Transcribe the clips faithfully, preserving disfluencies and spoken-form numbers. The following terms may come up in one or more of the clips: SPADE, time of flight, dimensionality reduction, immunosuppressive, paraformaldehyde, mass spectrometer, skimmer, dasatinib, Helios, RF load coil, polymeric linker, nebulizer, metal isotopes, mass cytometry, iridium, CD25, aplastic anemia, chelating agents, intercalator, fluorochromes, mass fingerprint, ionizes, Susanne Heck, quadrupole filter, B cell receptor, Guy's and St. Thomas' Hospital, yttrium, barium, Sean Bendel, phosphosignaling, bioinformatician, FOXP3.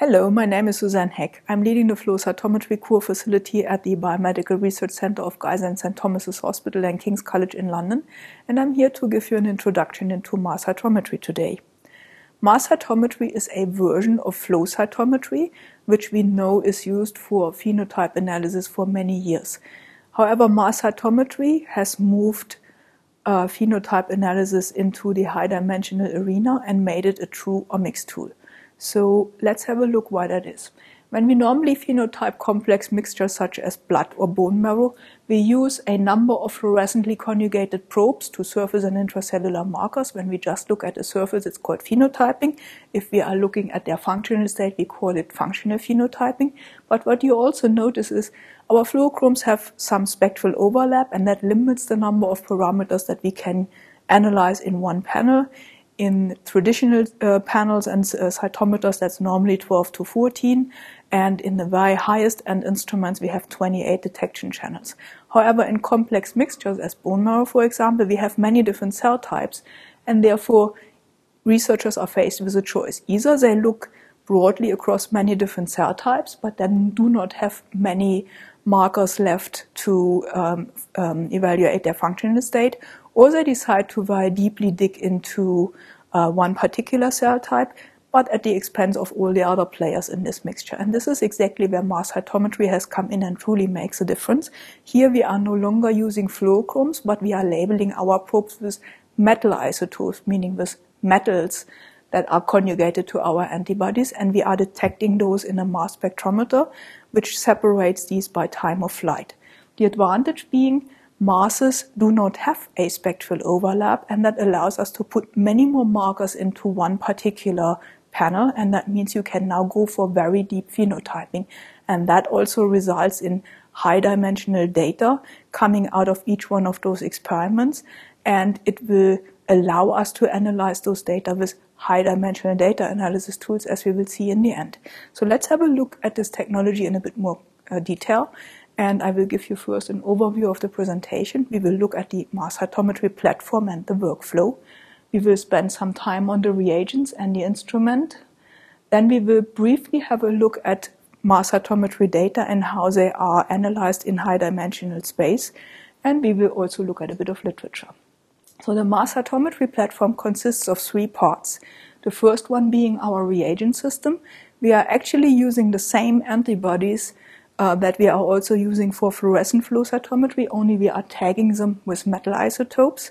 Hello, my name is Susanne Heck. I'm leading the flow cytometry core facility at the Biomedical Research Centre of Guy's and Saint Thomas' Hospital and King's College in London, and I'm here to give you an introduction into mass cytometry today. Mass cytometry is a version of flow cytometry, which we know is used for phenotype analysis for many years. However, mass cytometry has moved uh, phenotype analysis into the high-dimensional arena and made it a true omics tool. So let's have a look why that is. When we normally phenotype complex mixtures such as blood or bone marrow, we use a number of fluorescently conjugated probes to surface and intracellular markers. When we just look at a surface, it's called phenotyping. If we are looking at their functional state, we call it functional phenotyping. But what you also notice is our fluorochromes have some spectral overlap, and that limits the number of parameters that we can analyze in one panel. In traditional uh, panels and uh, cytometers, that's normally twelve to fourteen, and in the very highest end instruments, we have twenty-eight detection channels. However, in complex mixtures, as bone marrow, for example, we have many different cell types, and therefore researchers are faced with a choice. Either they look broadly across many different cell types, but then do not have many markers left to um, um, evaluate their functional state, or they decide to very deeply dig into uh, one particular cell type, but at the expense of all the other players in this mixture. And this is exactly where mass cytometry has come in and truly makes a difference. Here we are no longer using fluorochromes, but we are labeling our probes with metal isotopes, meaning with metals that are conjugated to our antibodies, and we are detecting those in a mass spectrometer, which separates these by time of flight. The advantage being masses do not have a spectral overlap, and that allows us to put many more markers into one particular panel, and that means you can now go for very deep phenotyping. And that also results in high dimensional data coming out of each one of those experiments, and it will allow us to analyze those data with high dimensional data analysis tools, as we will see in the end. So let's have a look at this technology in a bit more uh, detail. And I will give you first an overview of the presentation. We will look at the mass cytometry platform and the workflow. We will spend some time on the reagents and the instrument. Then we will briefly have a look at mass cytometry data and how they are analyzed in high dimensional space. And we will also look at a bit of literature. So the mass cytometry platform consists of three parts. The first one being our reagent system. We are actually using the same antibodies Uh, that we are also using for fluorescent flow cytometry, only we are tagging them with metal isotopes,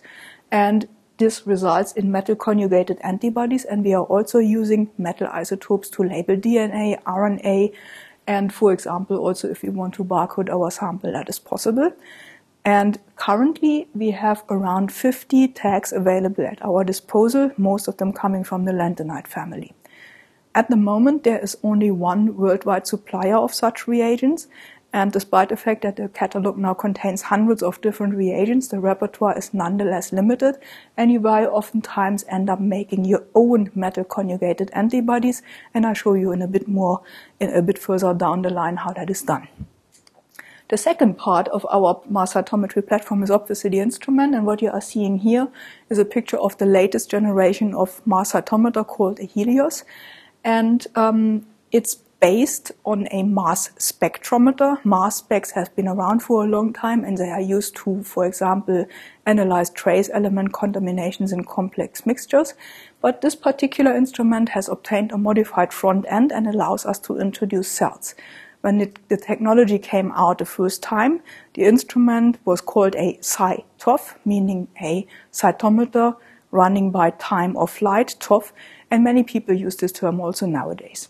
and this results in metal conjugated antibodies, and we are also using metal isotopes to label D N A, R N A, and for example also if we want to barcode our sample, that is possible. And currently we have around fifty tags available at our disposal, most of them coming from the lanthanide family. At the moment, there is only one worldwide supplier of such reagents, and despite the fact that the catalog now contains hundreds of different reagents, the repertoire is nonetheless limited, and you very oftentimes end up making your own metal-conjugated antibodies, and I'll show you in a bit more, in a bit further down the line how that is done. The second part of our mass cytometry platform is obviously the instrument, and what you are seeing here is a picture of the latest generation of mass cytometer called a Helios. And um, it's based on a mass spectrometer. Mass specs have been around for a long time, and they are used to, for example, analyze trace element contaminations in complex mixtures. But this particular instrument has obtained a modified front end and allows us to introduce cells. When it, the technology came out the first time, the instrument was called a cyTOF, meaning a cytometer running by time of flight, T O F, and many people use this term also nowadays.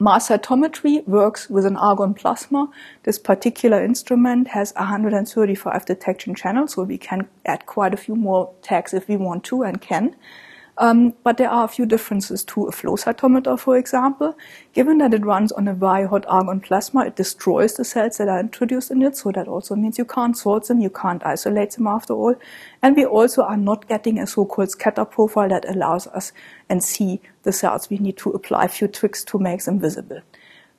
Mass cytometry works with an argon plasma. This particular instrument has one hundred thirty-five detection channels, so we can add quite a few more tags if we want to, and can. Um, but there are a few differences to a flow cytometer, for example. Given that it runs on a very hot argon plasma, it destroys the cells that are introduced in it, so that also means you can't sort them, you can't isolate them after all. And we also are not getting a so-called scatter profile that allows us and see the cells. We need to apply a few tricks to make them visible.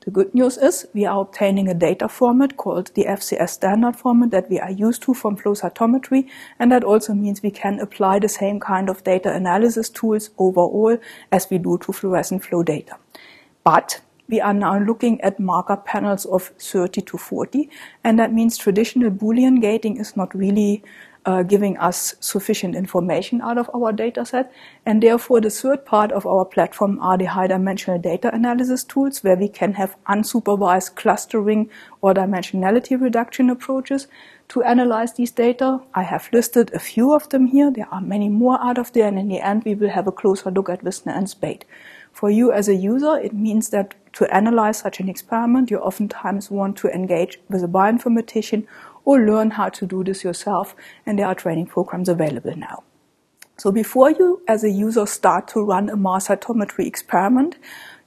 The good news is we are obtaining a data format called the F C S standard format that we are used to from flow cytometry, and that also means we can apply the same kind of data analysis tools overall as we do to fluorescent flow data. But we are now looking at marker panels of thirty to forty, and that means traditional Boolean gating is not really uh, giving us sufficient information out of our data set, and therefore the third part of our platform are the high-dimensional data analysis tools, where we can have unsupervised clustering or dimensionality reduction approaches to analyze these data. I have listed a few of them here. There are many more out of there, and in the end we will have a closer look at viSNE and SPADE. For you as a user, it means that to analyze such an experiment, you oftentimes want to engage with a bioinformatician or learn how to do this yourself, and there are training programs available now. So before you as a user start to run a mass cytometry experiment,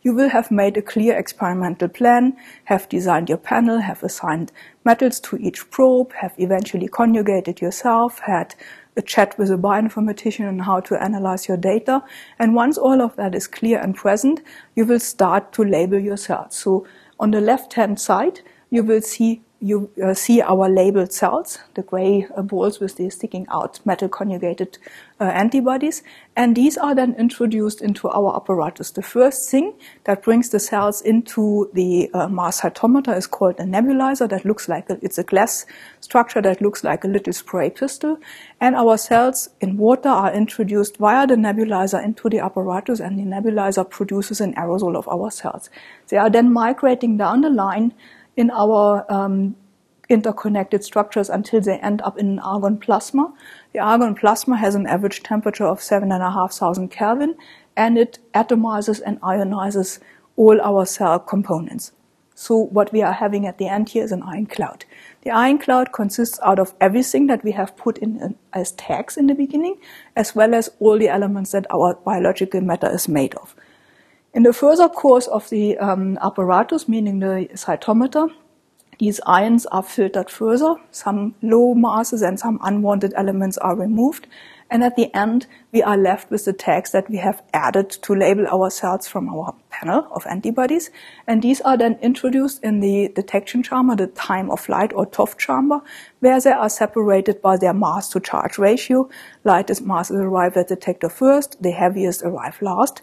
you will have made a clear experimental plan, have designed your panel, have assigned metals to each probe, have eventually conjugated yourself, had a chat with a bioinformatician on how to analyze your data. And once all of that is clear and present, you will start to label your cells. So on the left-hand side, you will see you uh, see our labeled cells, the gray uh, balls with the sticking out metal-conjugated uh, antibodies. And these are then introduced into our apparatus. The first thing that brings the cells into the uh, mass cytometer is called a nebulizer. That looks like a, it's a glass structure that looks like a little spray pistol. And our cells in water are introduced via the nebulizer into the apparatus, and the nebulizer produces an aerosol of our cells. They are then migrating down the line in our um, interconnected structures until they end up in an argon plasma. The argon plasma has an average temperature of seven thousand five hundred Kelvin, and it atomizes and ionizes all our cell components. So what we are having at the end here is an ion cloud. The ion cloud consists out of everything that we have put in as tags in the beginning, as well as all the elements that our biological matter is made of. In the further course of the um, apparatus, meaning the cytometer, these ions are filtered further. Some low masses and some unwanted elements are removed. And at the end, we are left with the tags that we have added to label our cells from our panel of antibodies. And these are then introduced in the detection chamber, the time of flight or T O F chamber, where they are separated by their mass to charge ratio. Lightest masses arrive at detector first, the heaviest arrive last.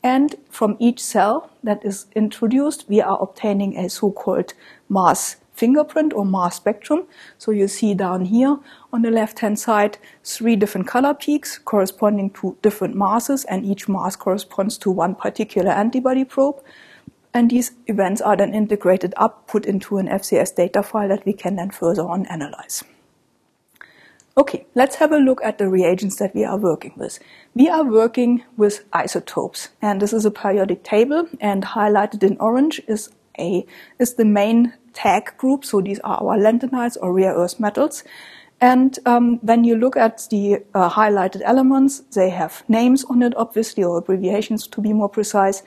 And from each cell that is introduced, we are obtaining a so-called mass fingerprint or mass spectrum. So you see down here on the left-hand side three different color peaks corresponding to different masses, and each mass corresponds to one particular antibody probe. And these events are then integrated up, put into an F C S data file that we can then further on analyze. Okay, let's have a look at the reagents that we are working with. We are working with isotopes, and this is a periodic table, and highlighted in orange is a is the main tag group, so these are our lanthanides or rare earth metals. And um, when you look at the uh, highlighted elements, they have names on it, obviously, or abbreviations to be more precise.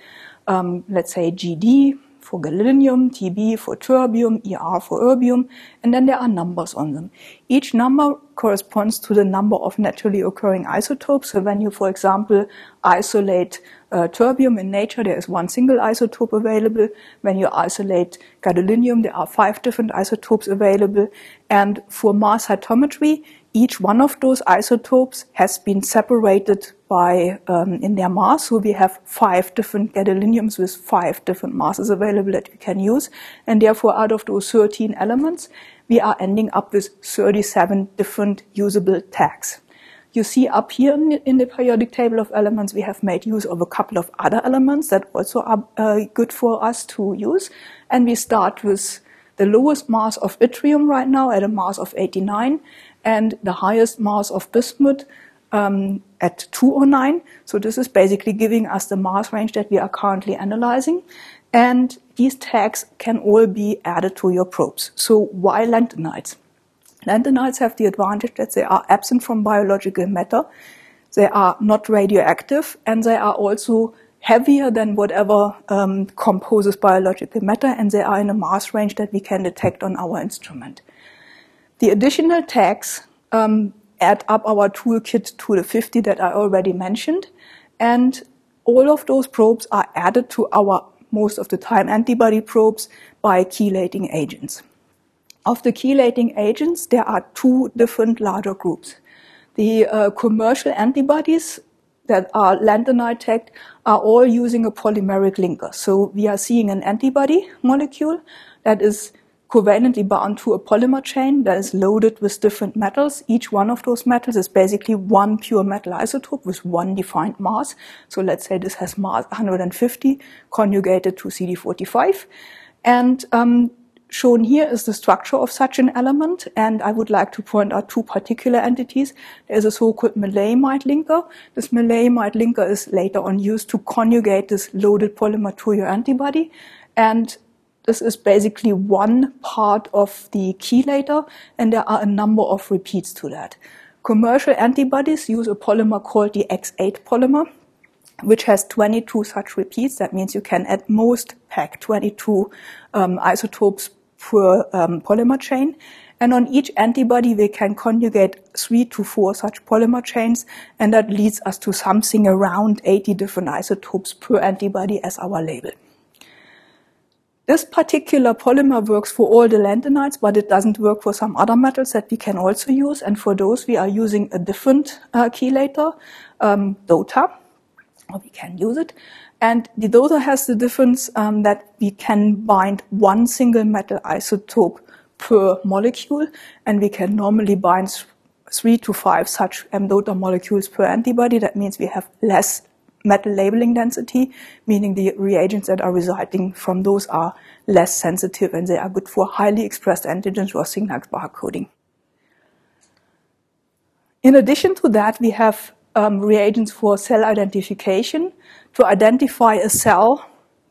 Um, let's say G D for gadolinium, T B for terbium, E R for erbium, and then there are numbers on them. Each number corresponds to the number of naturally occurring isotopes. So when you, for example, isolate uh, terbium in nature, there is one single isotope available. When you isolate gadolinium, there are five different isotopes available. And for mass cytometry, each one of those isotopes has been separated by um, in their mass. So we have five different gadoliniums with five different masses available that we can use. And therefore, out of those thirteen elements, we are ending up with thirty-seven different usable tags. You see up here in the, in the periodic table of elements, we have made use of a couple of other elements that also are uh, good for us to use. And we start with the lowest mass of yttrium right now at a mass of eighty-nine, and the highest mass of bismuth um, at two oh nine. So this is basically giving us the mass range that we are currently analyzing. And these tags can all be added to your probes. So why lanthanides? Lanthanides have the advantage that they are absent from biological matter, they are not radioactive, and they are also heavier than whatever um, composes biological matter, and they are in a mass range that we can detect on our instrument. The additional tags um, add up our toolkit to the fifty that I already mentioned, and all of those probes are added to our, most of the time, antibody probes by chelating agents. Of the chelating agents, there are two different larger groups. The uh, commercial antibodies that are lanthanide tagged are all using a polymeric linker. So we are seeing an antibody molecule that is covalently bound to a polymer chain that is loaded with different metals. Each one of those metals is basically one pure metal isotope with one defined mass. So let's say this has mass one hundred fifty conjugated to C D forty-five. And um, shown here is the structure of such an element, and I would like to point out two particular entities. There is a so-called maleimide linker. This maleimide linker is later on used to conjugate this loaded polymer to your antibody, and this is basically one part of the chelator, and there are a number of repeats to that. Commercial antibodies use a polymer called the X eight polymer, which has twenty-two such repeats. That means you can at most pack twenty-two um, isotopes per um, polymer chain. And on each antibody, we can conjugate three to four such polymer chains, and that leads us to something around eighty different isotopes per antibody as our label. This particular polymer works for all the lanthanides, but it doesn't work for some other metals that we can also use, and for those we are using a different uh, chelator, um, DOTA, or we can use it. And the DOTA has the difference um, that we can bind one single metal isotope per molecule, and we can normally bind th three to five such M DOTA molecules per antibody. That means we have less metal labeling density, meaning the reagents that are resulting from those are less sensitive, and they are good for highly expressed antigens or Synax barcoding. In addition to that, we have um, reagents for cell identification. To identify a cell,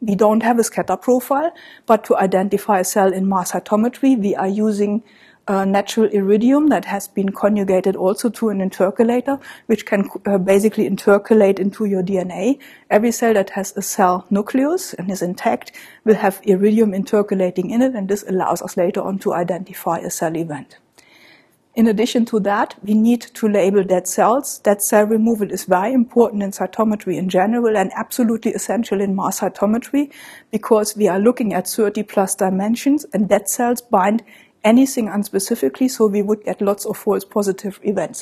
we don't have a scatter profile, but to identify a cell in mass cytometry, we are using Uh, natural iridium that has been conjugated also to an intercalator, which can uh, basically intercalate into your D N A. Every cell that has a cell nucleus and is intact will have iridium intercalating in it, and this allows us later on to identify a cell event. In addition to that, we need to label dead cells. Dead cell removal is very important in cytometry in general and absolutely essential in mass cytometry, because we are looking at thirty plus dimensions, and dead cells bind anything unspecifically, so we would get lots of false positive events.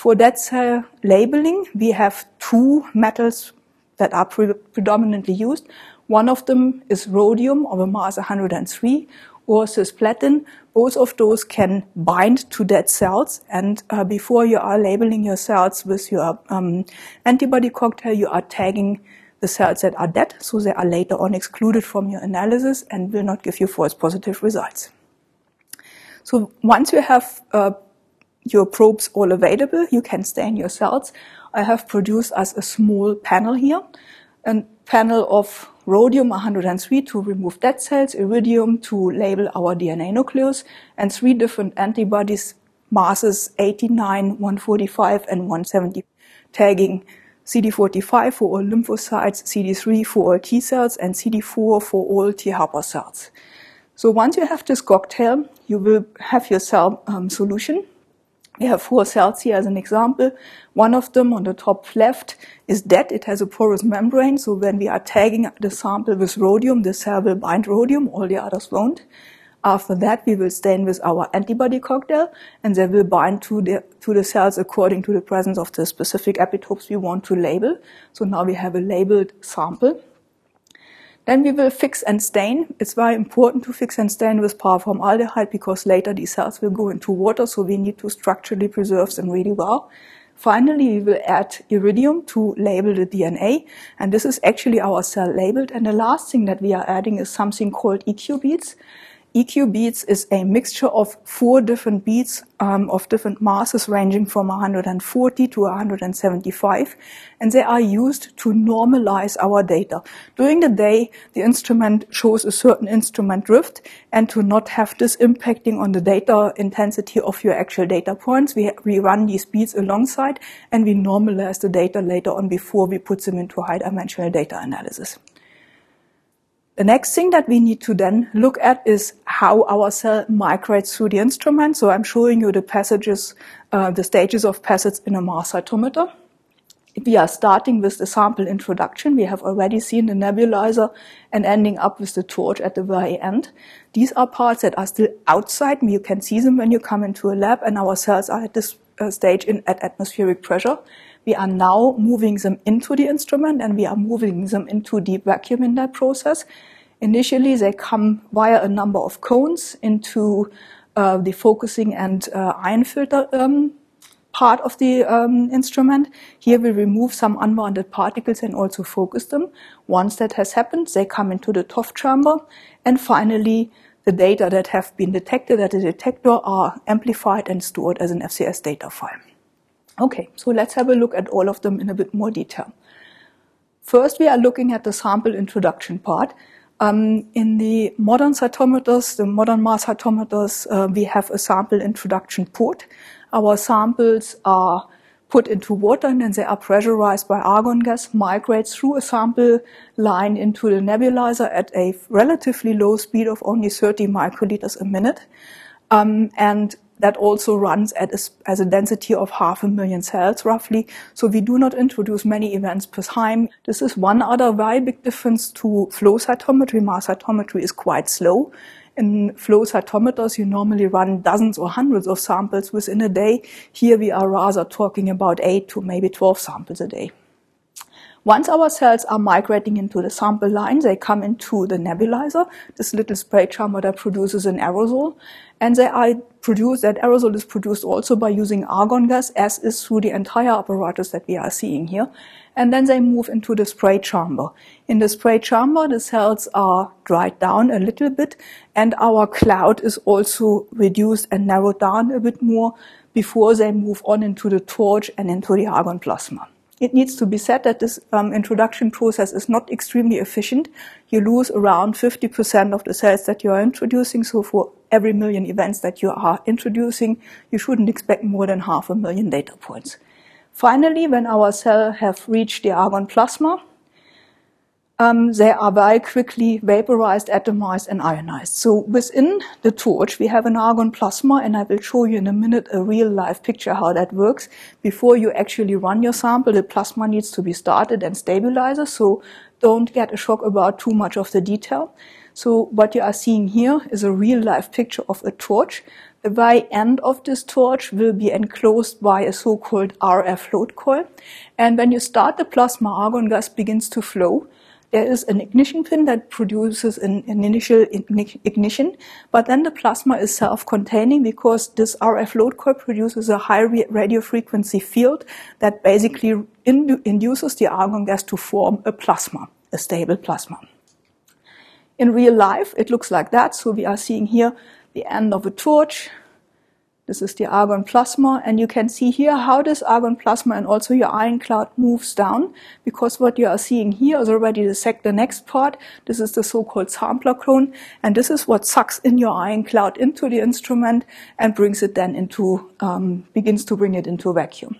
For dead cell labeling, we have two metals that are pre predominantly used. One of them is rhodium of a mass one hundred three or cisplatin. Both of those can bind to dead cells, and uh, before you are labeling your cells with your um, antibody cocktail, you are tagging the cells that are dead, so they are later on excluded from your analysis and will not give you false positive results. So once you have uh, your probes all available, you can stain your cells. I have produced as a small panel here, a panel of rhodium one hundred three to remove dead cells, iridium to label our D N A nucleus, and three different antibodies, masses eighty-nine, one forty-five, and one seventy, tagging C D forty-five for all lymphocytes, C D three for all T cells, and C D four for all T helper cells. So once you have this cocktail, you will have your cell um, solution. We have four cells here as an example. One of them on the top left is dead. It has a porous membrane, so when we are tagging the sample with rhodium, the cell will bind rhodium, all the others won't. After that, we will stain with our antibody cocktail, and they will bind to the, to the cells according to the presence of the specific epitopes we want to label. So now we have a labeled sample. Then we will fix and stain. It's very important to fix and stain with paraformaldehyde, because later these cells will go into water, so we need to structurally preserve them really well. Finally, we will add iridium to label the D N A, and this is actually our cell labeled. And the last thing that we are adding is something called E Q beads. E Q beads is a mixture of four different beads um, of different masses ranging from one hundred forty to one hundred seventy-five, and they are used to normalize our data. During the day, the instrument shows a certain instrument drift, and to not have this impacting on the data intensity of your actual data points, we, we run these beads alongside, and we normalize the data later on before we put them into high-dimensional data analysis. The next thing that we need to then look at is how our cell migrates through the instrument. So I'm showing you the passages, uh, the stages of passage in a mass cytometer. We are starting with the sample introduction. We have already seen the nebulizer and ending up with the torch at the very end. These are parts that are still outside. You can see them when you come into a lab, and our cells are at this uh, stage in, at atmospheric pressure. We are now moving them into the instrument, and we are moving them into deep vacuum in that process. Initially, they come via a number of cones into uh, the focusing and uh, ion filter um, part of the um, instrument. Here we remove some unwanted particles and also focus them. Once that has happened, they come into the T O F chamber, and finally the data that have been detected at the detector are amplified and stored as an F C S data file. Okay, so let's have a look at all of them in a bit more detail. First, we are looking at the sample introduction part. Um, in the modern cytometers, the modern mass cytometers, uh, we have a sample introduction port. Our samples are put into water, and then they are pressurized by argon gas, migrate through a sample line into the nebulizer at a relatively low speed of only thirty microliters a minute. Um, and that also runs at a, as a density of half a million cells, roughly. So we do not introduce many events per time. This is one other very big difference to flow cytometry. Mass cytometry is quite slow. In flow cytometers, you normally run dozens or hundreds of samples within a day. Here we are rather talking about eight to maybe twelve samples a day. Once our cells are migrating into the sample line, they come into the nebulizer, this little spray chamber that produces an aerosol. And they are produced, that aerosol is produced also by using argon gas, as is through the entire apparatus that we are seeing here. And then they move into the spray chamber. In the spray chamber, the cells are dried down a little bit, and our cloud is also reduced and narrowed down a bit more before they move on into the torch and into the argon plasma. It needs to be said that this um, introduction process is not extremely efficient. You lose around fifty percent of the cells that you are introducing. So for every million events that you are introducing, you shouldn't expect more than half a million data points. Finally, when our cell have reached the argon plasma, um, they are very quickly vaporized, atomized, and ionized. So within the torch, we have an argon plasma, and I will show you in a minute a real-life picture how that works. Before you actually run your sample, the plasma needs to be started and stabilized, so don't get a shock about too much of the detail. So what you are seeing here is a real-life picture of a torch. The very end of this torch will be enclosed by a so-called R F load coil. And when you start the plasma, argon gas begins to flow. There is an ignition pin that produces an, an initial ignition, but then the plasma is self-containing because this R F load coil produces a high radio frequency field that basically indu- induces the argon gas to form a plasma, a stable plasma. In real life, it looks like that. So we are seeing here the end of a torch. This is the argon plasma, and you can see here how this argon plasma and also your ion cloud moves down, because what you are seeing here is already the, sec the next part. This is the so-called sampler clone, and this is what sucks in your ion cloud into the instrument and brings it then into, um, begins to bring it into vacuum.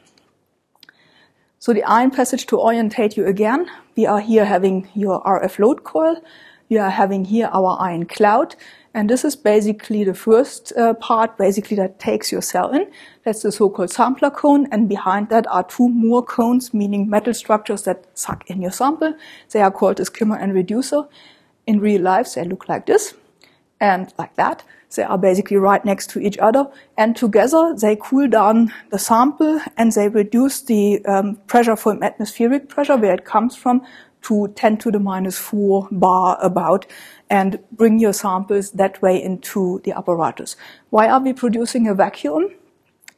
So the ion passage to orientate you again. We are here having your R F load coil. We are having here our ion cloud. And this is basically the first uh, part, basically that takes your cell in. That's the so-called sampler cone, and behind that are two more cones, meaning metal structures that suck in your sample. They are called the skimmer and reducer. In real life, they look like this and like that. They are basically right next to each other, and together they cool down the sample and they reduce the um, pressure from atmospheric pressure, where it comes from, to ten to the minus four bar about, and bring your samples that way into the apparatus. Why are we producing a vacuum?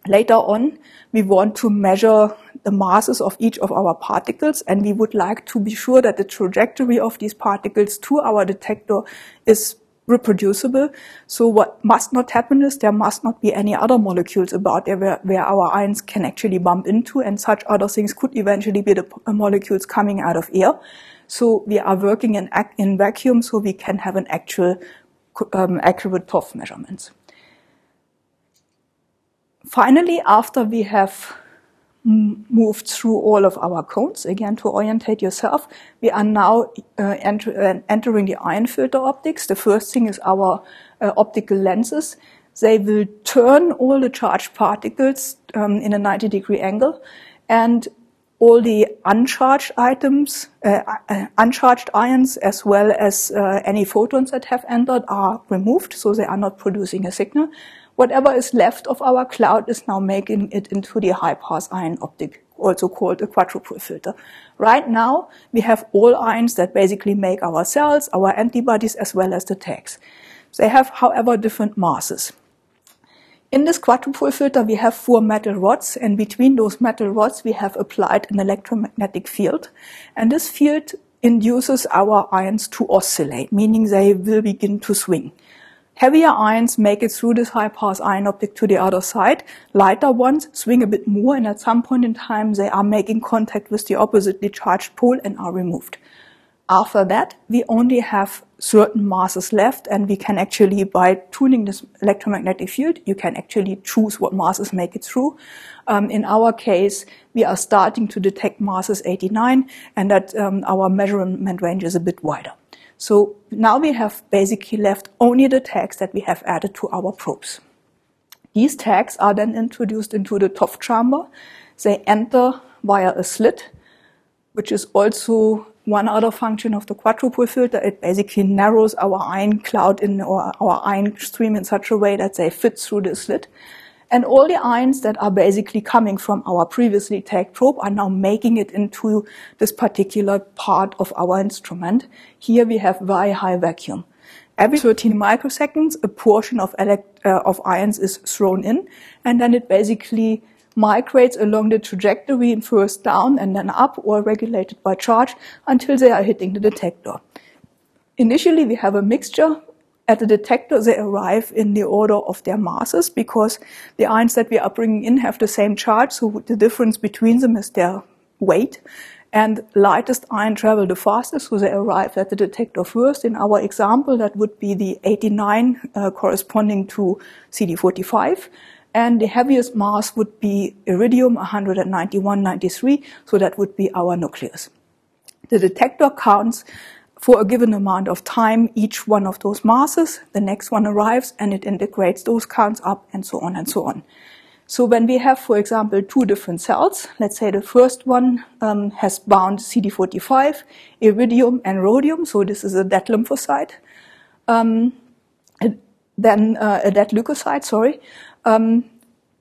Later on, we want to measure the masses of each of our particles, and we would like to be sure that the trajectory of these particles to our detector is reproducible. So what must not happen is there must not be any other molecules about there where, where our ions can actually bump into, and such other things could eventually be the molecules coming out of air. So we are working in, in vacuum, so we can have an actual um, accurate T O F measurements. Finally, after we have moved through all of our cones, again to orientate yourself, we are now uh, enter, uh, entering the ion filter optics. The first thing is our uh, optical lenses. They will turn all the charged particles um, in a ninety degree angle, and all the uncharged items, uh, uh, uncharged ions, as well as uh, any photons that have entered, are removed, so they are not producing a signal. Whatever is left of our cloud is now making it into the high-pass ion optic also called a quadrupole filter. Right now, we have all ions that basically make our cells, our antibodies, as well as the tags. They have, however, different masses. In this quadrupole filter, we have four metal rods, and between those metal rods, we have applied an electromagnetic field. And this field induces our ions to oscillate, meaning they will begin to swing. Heavier ions make it through this high-pass ion object to the other side. Lighter ones swing a bit more, and at some point in time, they are making contact with the oppositely charged pole and are removed. After that, we only have certain masses left, and we can actually, by tuning this electromagnetic field, you can actually choose what masses make it through. Um, in our case, we are starting to detect masses eighty-nine, and that um, our measurement range is a bit wider. So now we have basically left only the tags that we have added to our probes. These tags are then introduced into the T O F chamber. They enter via a slit, which is also one other function of the quadrupole filter. It basically narrows our ion cloud in or our ion stream in such a way that they fit through the slit. And all the ions that are basically coming from our previously tagged probe are now making it into this particular part of our instrument. Here we have very high vacuum. Every thirteen microseconds, a portion of, elect uh, of ions is thrown in, and then it basically migrates along the trajectory, first down and then up, or regulated by charge, until they are hitting the detector. Initially, we have a mixture. At the detector, they arrive in the order of their masses, because the ions that we are bringing in have the same charge, so the difference between them is their weight. And lightest ion travel the fastest, so they arrive at the detector first. In our example, that would be the eighty-nine uh, corresponding to C D forty-five. And the heaviest mass would be iridium one ninety-one ninety-three, so that would be our nucleus. The detector counts for a given amount of time each one of those masses. The next one arrives and it integrates those counts up, and so on and so on. So when we have, for example, two different cells, let's say the first one um, has bound C D forty-five, iridium and rhodium, so this is a dead lymphocyte, um, then uh, a dead leukocyte, sorry. Um,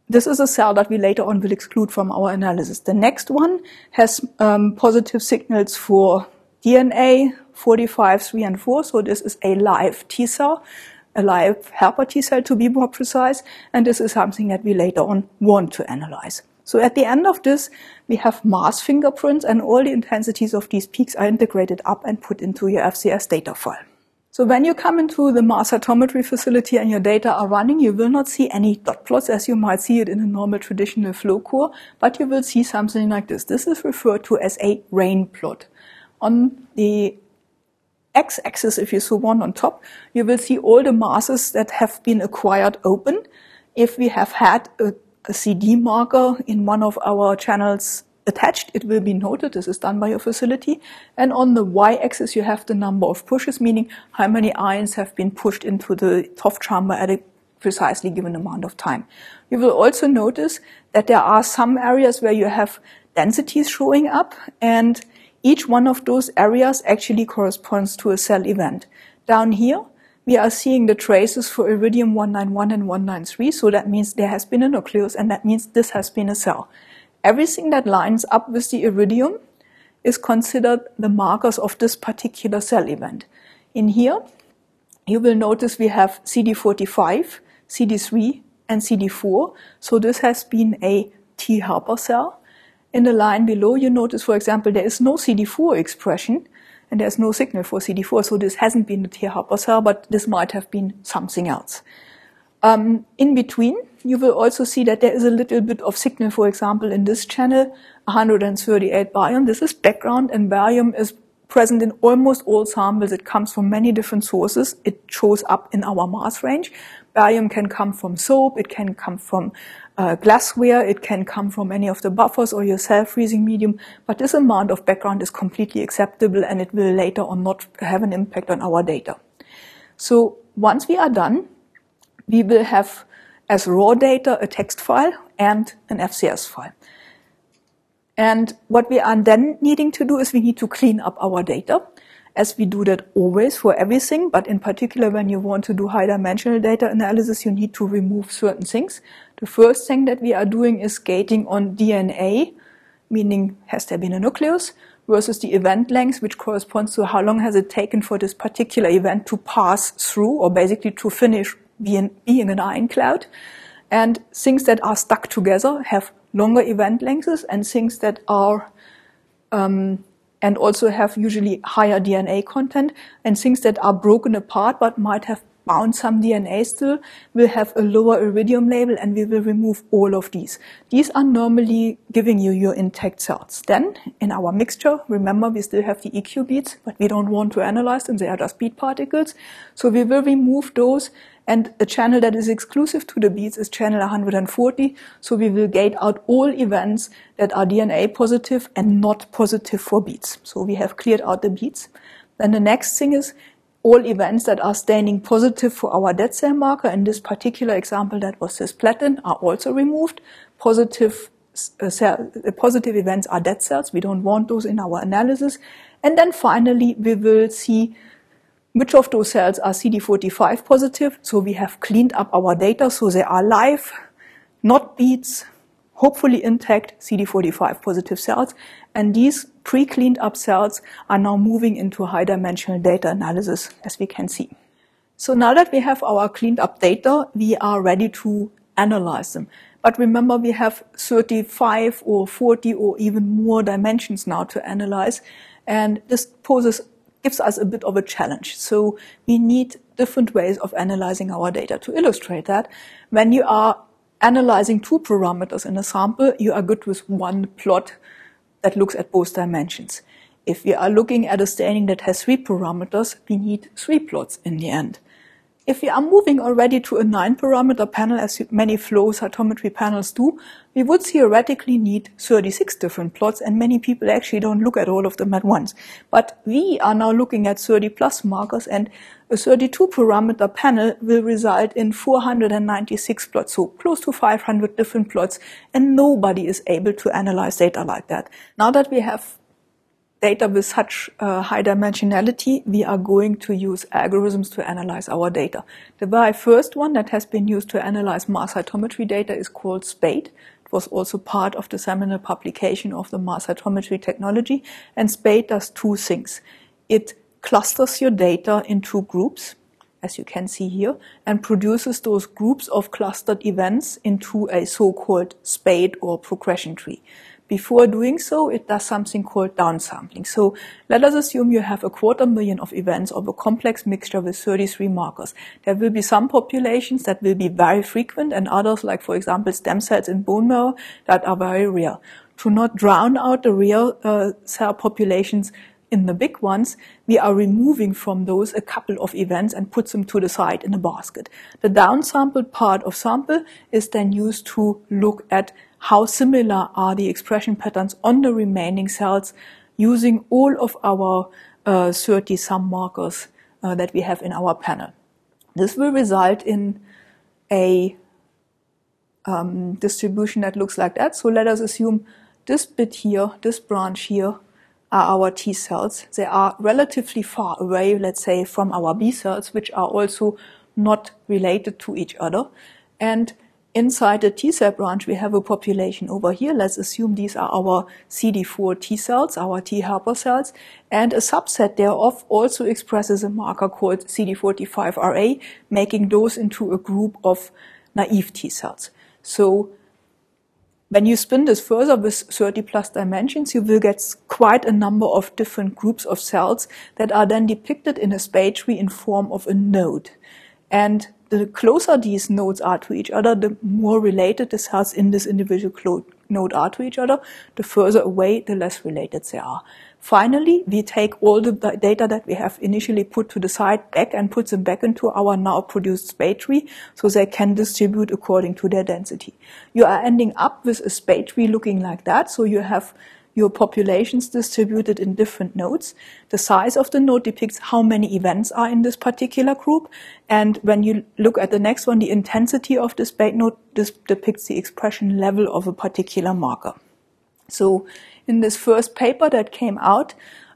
this is a cell that we later on will exclude from our analysis. The next one has um, positive signals for D N A forty-five, three, and four. So this is a live T cell, a live helper T cell to be more precise. And this is something that we later on want to analyze. So at the end of this, we have mass fingerprints, and all the intensities of these peaks are integrated up and put into your F C S data file. So when you come into the mass cytometry facility and your data are running, you will not see any dot plots as you might see it in a normal traditional flow core, but you will see something like this. This is referred to as a rain plot. On the x-axis, if you saw one on top, you will see all the masses that have been acquired open. If we have had a, a C D marker in one of our channels attached, it will be noted. This is done by your facility. And on the y-axis, you have the number of pushes, meaning how many ions have been pushed into the T O F chamber at a precisely given amount of time. You will also notice that there are some areas where you have densities showing up, and each one of those areas actually corresponds to a cell event. Down here, we are seeing the traces for iridium one ninety-one and one ninety-three, so that means there has been a nucleus, and that means this has been a cell. Everything that lines up with the iridium is considered the markers of this particular cell event. In here, you will notice we have C D forty-five, C D three, and C D four. So this has been a T helper cell. In the line below, you notice, for example, there is no C D four expression, and there is no signal for C D four. So this hasn't been a T helper cell, but this might have been something else. Um, in between, you will also see that there is a little bit of signal, for example, in this channel, one thirty-eight barium. This is background, and barium is present in almost all samples. It comes from many different sources. It shows up in our mass range. Barium can come from soap, it can come from uh, glassware, it can come from any of the buffers or your self-freezing medium, but this amount of background is completely acceptable, and it will later on not have an impact on our data. So once we are done, we will have, as raw data, a text file and an F C S file. And what we are then needing to do is we need to clean up our data, as we do that always for everything, but in particular when you want to do high-dimensional data analysis, you need to remove certain things. The first thing that we are doing is gating on D N A meaning has there been a nucleus, versus the event length, which corresponds to how long has it taken for this particular event to pass through, or basically to finish being, being an ion cloud. And things that are stuck together have longer event lengths, and things that are um, and also have usually higher D N A content, and things that are broken apart but might have bound some D N A still will have a lower iridium label, and we will remove all of these. These are normally giving you your intact cells. Then, in our mixture, remember we still have the E Q beads, but we don't want to analyze them, they are just bead particles. So we will remove those, and a channel that is exclusive to the beads is channel one hundred forty, so we will gate out all events that are D N A positive and not positive for beads. So we have cleared out the beads. Then the next thing is, all events that are staining positive for our dead cell marker, in this particular example that was cisplatin, are also removed. Positive, uh, cell, uh, positive events are dead cells. We don't want those in our analysis. And then finally, we will see which of those cells are C D forty-five positive. So we have cleaned up our data, so they are live, not beads, hopefully intact C D forty-five positive cells. And these pre-cleaned up cells are now moving into high dimensional data analysis, as we can see. So now that we have our cleaned up data, we are ready to analyze them. But remember, we have thirty-five or forty or even more dimensions now to analyze, and this poses, gives us a bit of a challenge. So we need different ways of analyzing our data. To illustrate that, when you are analyzing two parameters in a sample, you are good with one plot that looks at both dimensions. If we are looking at a staining that has three parameters, we need three plots in the end. If we are moving already to a nine-parameter panel, as many flow cytometry panels do, we would theoretically need thirty-six different plots, and many people actually don't look at all of them at once. But we are now looking at thirty plus markers, and a thirty-two parameter panel will result in four hundred ninety-six plots, so close to five hundred different plots, and nobody is able to analyze data like that. Now that we have data with such uh, high dimensionality, we are going to use algorithms to analyze our data. The very first one that has been used to analyze mass cytometry data is called SPADE. It was also part of the seminal publication of the mass cytometry technology, and SPADE does two things. It clusters your data into groups, as you can see here, and produces those groups of clustered events into a so-called SPADE or progression tree. Before doing so, it does something called downsampling. So let us assume you have a quarter million of events of a complex mixture with thirty-three markers. There will be some populations that will be very frequent, and others, like for example stem cells in bone marrow, that are very rare. To not drown out the rare uh, cell populations in the big ones, we are removing from those a couple of events and put them to the side in a basket. The downsampled part of sample is then used to look at how similar are the expression patterns on the remaining cells using all of our uh, thirty-some markers uh, that we have in our panel. This will result in a um, distribution that looks like that. So let us assume this bit here, this branch here, are our T cells. They are relatively far away, let's say, from our B cells, which are also not related to each other. And inside the T cell branch, we have a population over here. Let's assume these are our C D four T cells, our T helper cells, and a subset thereof also expresses a marker called C D forty-five R A, making those into a group of naive T cells. So when you spin this further with thirty plus dimensions, you will get quite a number of different groups of cells that are then depicted in a SPADE tree in form of a node. And the closer these nodes are to each other, the more related the cells in this individual node are to each other. The further away, the less related they are. Finally, we take all the data that we have initially put to the side back and put them back into our now produced SPADE tree, so they can distribute according to their density. You are ending up with a SPADE tree looking like that, so you have your populations distributed in different nodes. The size of the node depicts how many events are in this particular group. And when you look at the next one, the intensity of the SPADE node, this depicts the expression level of a particular marker. So in this first paper that came out,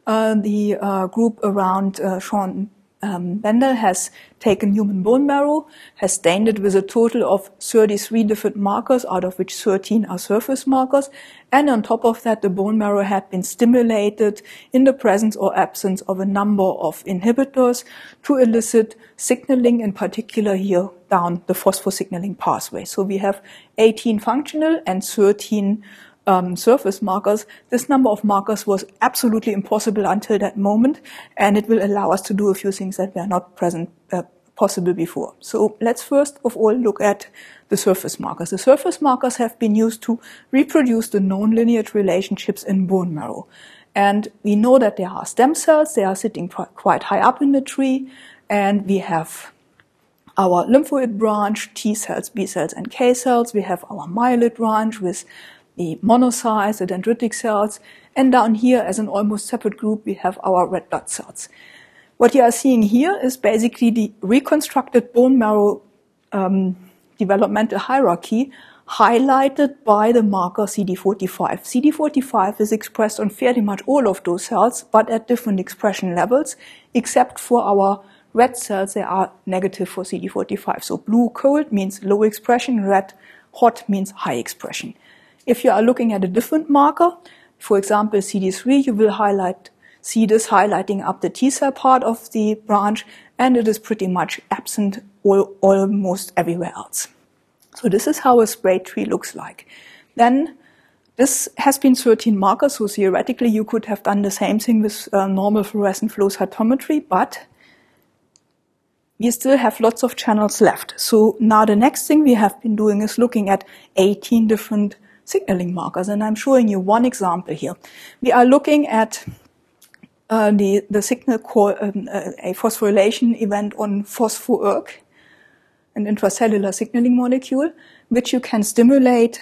uh, the uh, group around uh, Sean Um, Bendel has taken human bone marrow, has stained it with a total of thirty-three different markers, out of which thirteen are surface markers, and on top of that the bone marrow had been stimulated in the presence or absence of a number of inhibitors to elicit signaling, in particular here down the phosphosignaling pathway. So we have eighteen functional and thirteen Um, surface markers. This number of markers was absolutely impossible until that moment, and it will allow us to do a few things that were not present uh, possible before. So let's first of all look at the surface markers. The surface markers have been used to reproduce the known lineage relationships in bone marrow. And we know that there are stem cells, they are sitting quite high up in the tree, and we have our lymphoid branch, T cells, B cells, and K cells. We have our myeloid branch with the monocytes, the dendritic cells, and down here as an almost separate group we have our red blood cells. What you are seeing here is basically the reconstructed bone marrow um, developmental hierarchy highlighted by the marker C D forty-five. C D forty-five is expressed on fairly much all of those cells, but at different expression levels. Except for our red cells, they are negative for C D forty-five. So blue cold means low expression, red hot means high expression. If you are looking at a different marker, for example C D three, you will highlight, see this highlighting up the T-cell part of the branch, and it is pretty much absent all, almost everywhere else. So this is how a SPADE tree looks like. Then this has been thirteen markers, so theoretically you could have done the same thing with uh, normal fluorescent flow cytometry, but we still have lots of channels left. So now the next thing we have been doing is looking at eighteen different signaling markers, and I'm showing you one example here. We are looking at uh, the, the signal called um, a phosphorylation event on phospho-ERK, an intracellular signaling molecule, which you can stimulate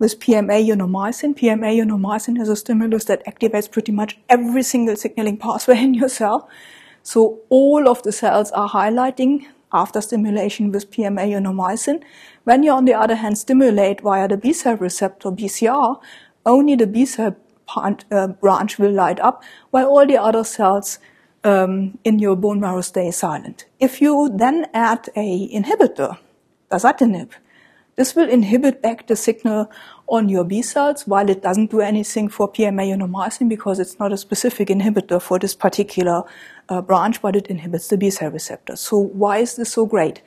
with P M A-ionomycin. P M A-ionomycin is a stimulus that activates pretty much every single signaling pathway in your cell. So all of the cells are highlighting after stimulation with P M A-ionomycin. When you, on the other hand, stimulate via the B cell receptor, B C R, only the B cell part, uh, branch will light up, while all the other cells um, in your bone marrow stay silent. If you then add a inhibitor, dasatinib, this will inhibit back the signal on your B cells, while it doesn't do anything for P M A-ionomycin because it's not a specific inhibitor for this particular uh, branch, but it inhibits the B cell receptor. So why is this so great?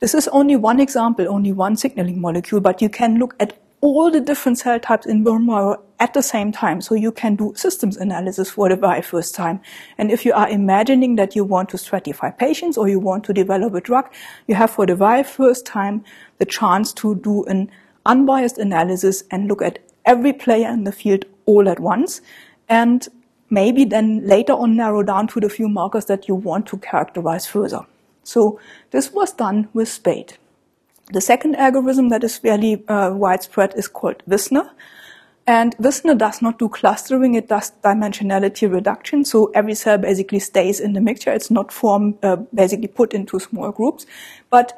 This is only one example, only one signaling molecule, but you can look at all the different cell types in bone marrow at the same time. So you can do systems analysis for the very first time. And if you are imagining that you want to stratify patients or you want to develop a drug, you have for the very first time the chance to do an unbiased analysis and look at every player in the field all at once, and maybe then later on narrow down to the few markers that you want to characterize further. So this was done with SPADE. The second algorithm that is fairly uh, widespread is called viSNE. And viSNE does not do clustering, it does dimensionality reduction, so every cell basically stays in the mixture, it's not formed, uh, basically put into small groups. But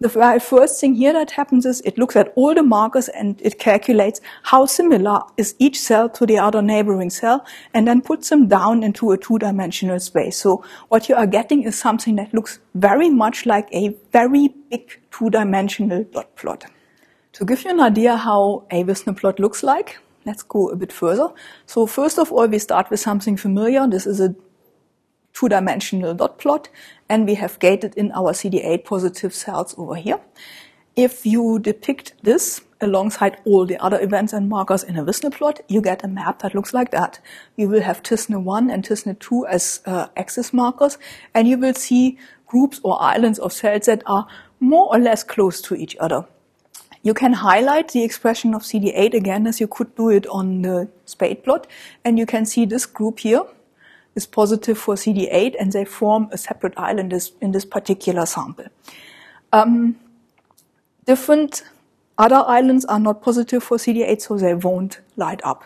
the very first thing here that happens is it looks at all the markers and it calculates how similar is each cell to the other neighboring cell, and then puts them down into a two-dimensional space. So what you are getting is something that looks very much like a very big two-dimensional dot plot. To give you an idea how a viSNE plot looks like, let's go a bit further. So first of all, we start with something familiar. This is a two-dimensional dot plot, and we have gated in our C D eight positive cells over here. If you depict this alongside all the other events and markers in a viSNE plot, you get a map that looks like that. You will have T I S N E one and T I S N E two as uh, axis markers, and you will see groups or islands of cells that are more or less close to each other. You can highlight the expression of C D eight again, as you could do it on the SPADE plot, and you can see this group here is positive for C D eight, and they form a separate island in this particular sample. Um, different other islands are not positive for C D eight, so they won't light up.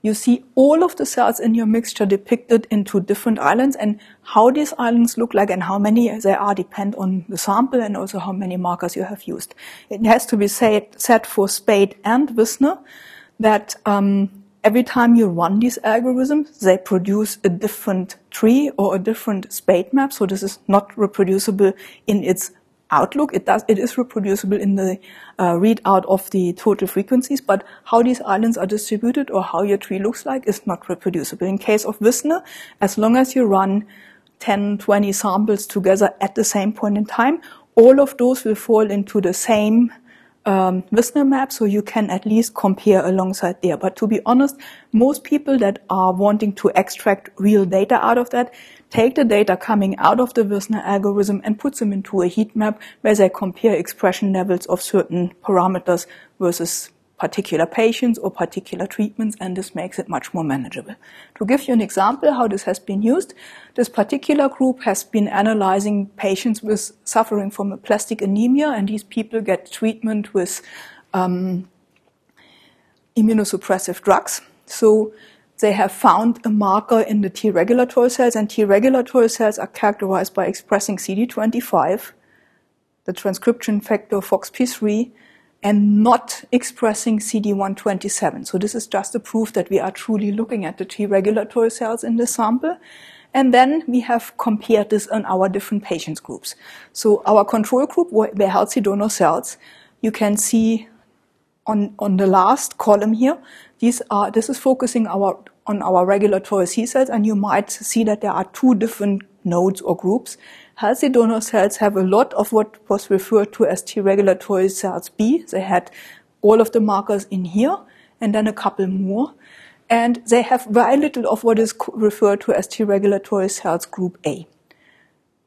You see all of the cells in your mixture depicted into different islands, and how these islands look like and how many there are depend on the sample and also how many markers you have used. It has to be said, said for SPADE and viSNE that um, every time you run these algorithms, they produce a different tree or a different SPADE map. So this is not reproducible in its outlook. It does, it is reproducible in the uh, readout of the total frequencies, but how these islands are distributed or how your tree looks like is not reproducible. In case of viSNE, as long as you run ten, twenty samples together at the same point in time, all of those will fall into the same um, viSNE map, so you can at least compare alongside there. But to be honest, most people that are wanting to extract real data out of that take the data coming out of the viSNE algorithm and put them into a heat map where they compare expression levels of certain parameters versus particular patients or particular treatments, and this makes it much more manageable. To give you an example how this has been used, this particular group has been analyzing patients with suffering from aplastic anemia, and these people get treatment with um, immunosuppressive drugs. So they have found a marker in the T-regulatory cells, and T-regulatory cells are characterized by expressing C D twenty-five, the transcription factor F O X P three, and not expressing C D one twenty-seven. So this is just a proof that we are truly looking at the T-regulatory cells in this sample. And then we have compared this on our different patient groups. So our control group were healthy donor cells. You can see on, on the last column here, these are, this is focusing our, on our regulatory C cells, and you might see that there are two different nodes or groups. Healthy donor cells have a lot of what was referred to as T-regulatory cells B. They had all of the markers in here and then a couple more. And they have very little of what is referred to as T-regulatory cells group A.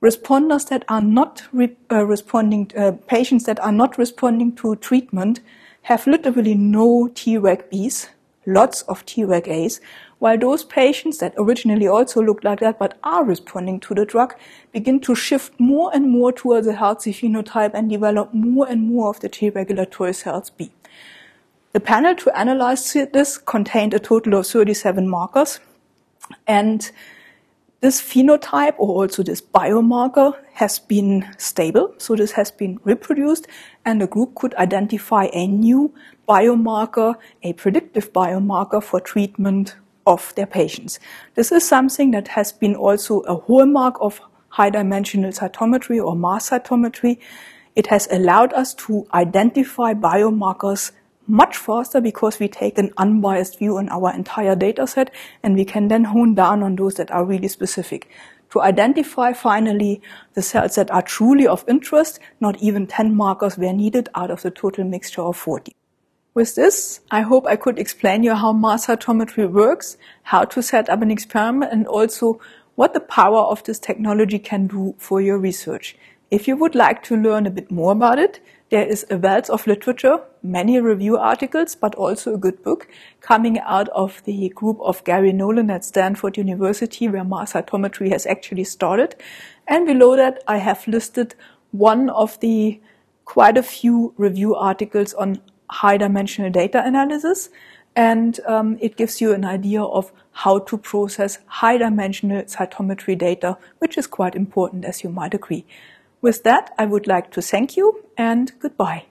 Responders that are not re uh, responding, uh, patients that are not responding to treatment have literally no T-reg Bs, lots of T-reg As, while those patients that originally also looked like that but are responding to the drug begin to shift more and more towards a healthy phenotype and develop more and more of the T-regulatory cells B. The panel to analyze this contained a total of thirty-seven markers, and this phenotype, or also this biomarker, has been stable, so this has been reproduced, and the group could identify a new biomarker, a predictive biomarker for treatment of their patients. This is something that has been also a hallmark of high-dimensional cytometry or mass cytometry. It has allowed us to identify biomarkers much faster because we take an unbiased view on our entire data set, and we can then hone down on those that are really specific. To identify finally the cells that are truly of interest, not even ten markers were needed out of the total mixture of forty. With this, I hope I could explain you how mass cytometry works, how to set up an experiment, and also what the power of this technology can do for your research. If you would like to learn a bit more about it, there is a wealth of literature, many review articles, but also a good book coming out of the group of Gary Nolan at Stanford University, where mass cytometry has actually started. And below that, I have listed one of the quite a few review articles on high-dimensional data analysis, and um, it gives you an idea of how to process high-dimensional cytometry data, which is quite important, as you might agree. With that, I would like to thank you, and goodbye.